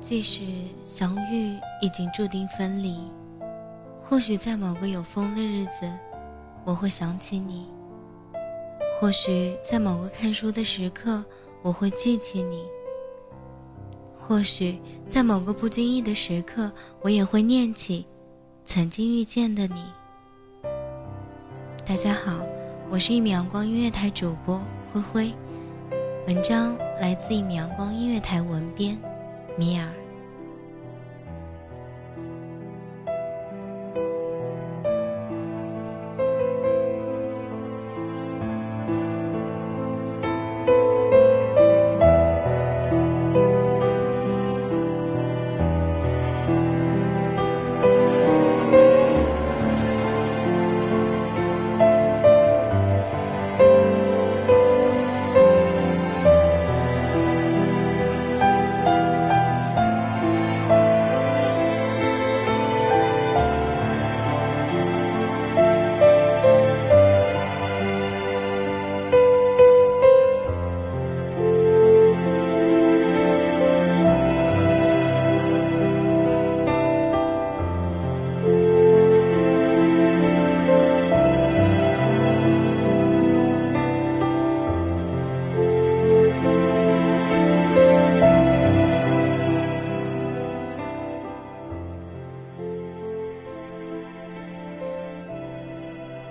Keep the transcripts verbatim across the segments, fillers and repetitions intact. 即使相遇已经注定分离，或许在某个有风的日子，我会想起你；或许在某个看书的时刻，我会记起你；或许在某个不经意的时刻，我也会念起曾经遇见的你。大家好，我是一米阳光音乐台主播灰灰，文章来自一米阳光音乐台文编米尔。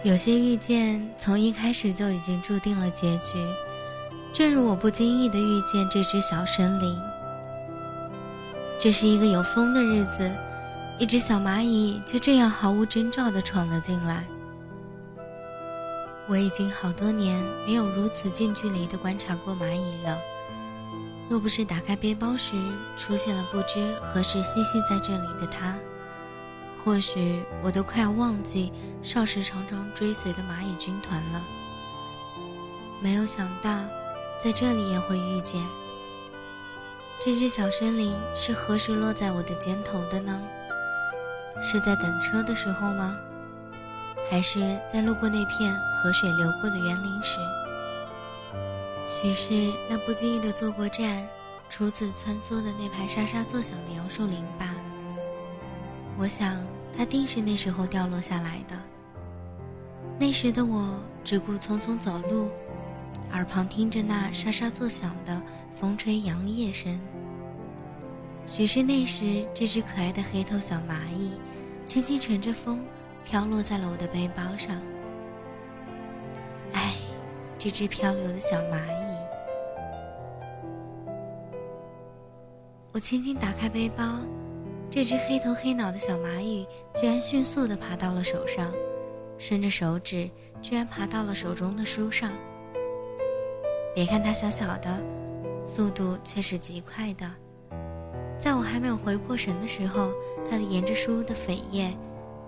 有些遇见从一开始就已经注定了结局，正如我不经意地遇见这只小神灵。这是一个有风的日子，一只小蚂蚁就这样毫无征兆地闯了进来。我已经好多年没有如此近距离地观察过蚂蚁了，若不是打开背包时出现了不知何时栖息在这里的它，或许我都快要忘记少时常常追随的蚂蚁军团了。没有想到在这里也会遇见这只小森林。是何时落在我的肩头的呢？是在等车的时候吗？还是在路过那片河水流过的园林时？许是那不经意的坐过站，除此穿梭的那排沙沙作响的杨树林吧。我想它定是那时候掉落下来的。那时的我只顾匆匆走路，耳旁听着那沙沙作响的风吹杨叶声。许是那时这只可爱的黑头小蚂蚁轻轻乘着风飘落在了我的背包上。哎，这只漂流的小蚂蚁。我轻轻打开背包，这只黑头黑脑的小蚂蚁居然迅速地爬到了手上，顺着手指居然爬到了手中的书上。别看它小小的，速度却是极快的。在我还没有回过神的时候，它沿着书的扉页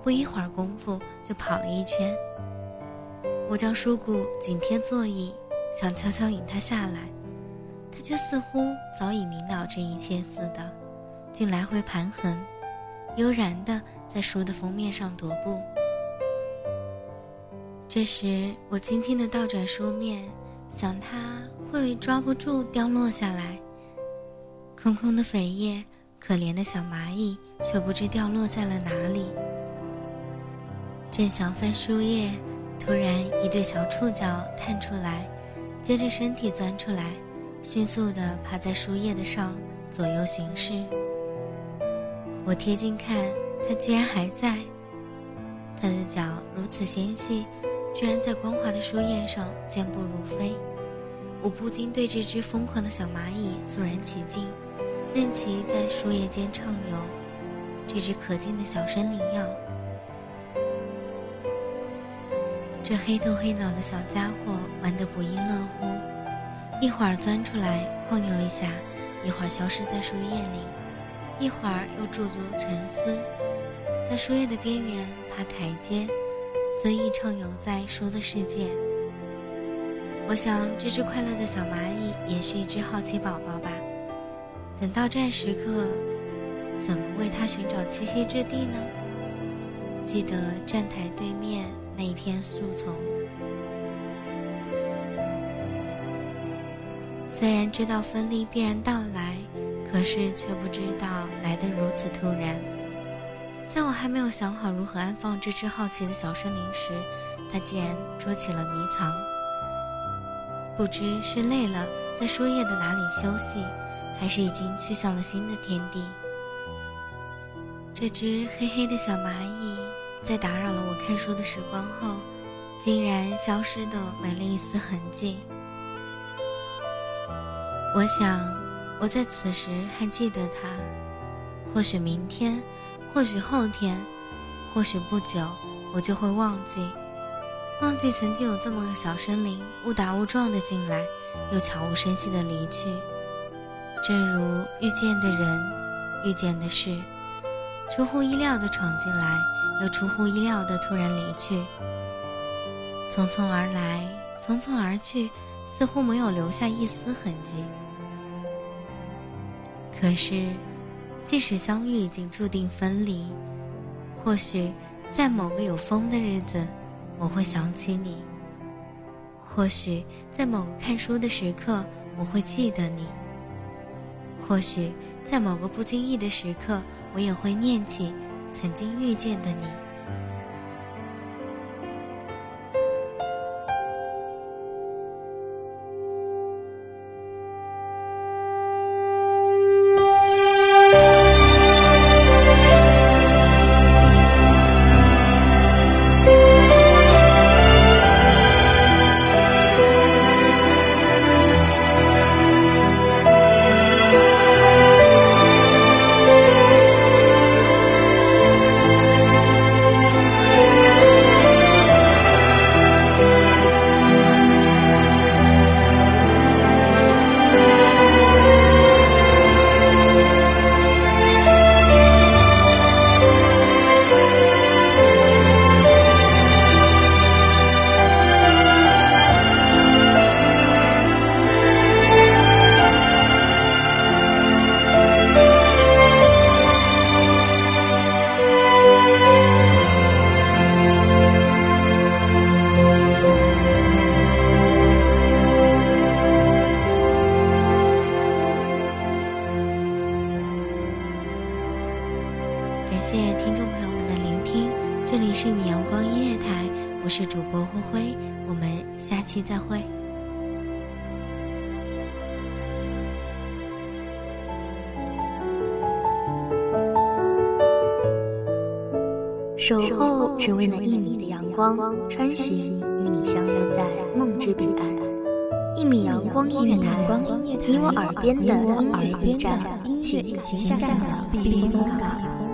不一会儿功夫就跑了一圈。我将书骨紧贴座椅，想悄悄引它下来，它却似乎早已明了这一切似的，竟来回盘横，悠然地在书的封面上踱步。这时我轻轻地倒转书面，想它会抓不住掉落下来。空空的扉页，可怜的小蚂蚁却不知掉落在了哪里。正想翻书页，突突然一对小触角探出来，接着身体钻出来，迅速地爬在树叶的上，左右巡视。我贴近看，它居然还在。它的脚如此纤细，居然在光滑的树叶上健步如飞。我不禁对这只疯狂的小蚂蚁肃然起敬，任其在树叶间畅游。这只可敬的小森林鸟，这黑头黑脑的小家伙玩得不亦乐乎，一会儿钻出来晃悠一下，一会儿消失在树叶里，一会儿又驻足沉思，在树叶的边缘爬台阶，恣意畅游在书的世界。我想这只快乐的小蚂蚁也是一只好奇宝宝吧，等到这时刻，怎么为它寻找栖息之地呢？记得站台对面那一片树丛。虽然知道分离必然到来，可是却不知道来得如此突然。在我还没有想好如何安放这只好奇的小生灵时，它竟然捉起了迷藏。不知是累了在树叶的哪里休息，还是已经去向了新的天地。这只黑黑的小蚂蚁在打扰了我看书的时光后，竟然消失的没了一丝痕迹。我想我在此时还记得它，或许明天，或许后天，或许不久，我就会忘记忘记曾经有这么个小生灵误打误撞的进来，又悄无声息的离去。正如遇见的人，遇见的事，出乎意料的闯进来，又出乎意料的突然离去，匆匆而来，匆匆而去，似乎没有留下一丝痕迹。可是即使相遇已经注定分离，或许在某个有风的日子我会想起你，或许在某个看书的时刻我会记得你，或许在某个不经意的时刻我也会念起曾经遇见的你。感谢听众朋友们的聆听，这里是米阳光音乐台，我是主播灰灰，我们下期再会。守候只为那一米的阳光，穿行与你相约在梦之彼岸。一米阳光音乐台，你我耳边的音乐驿站，情感的避风港。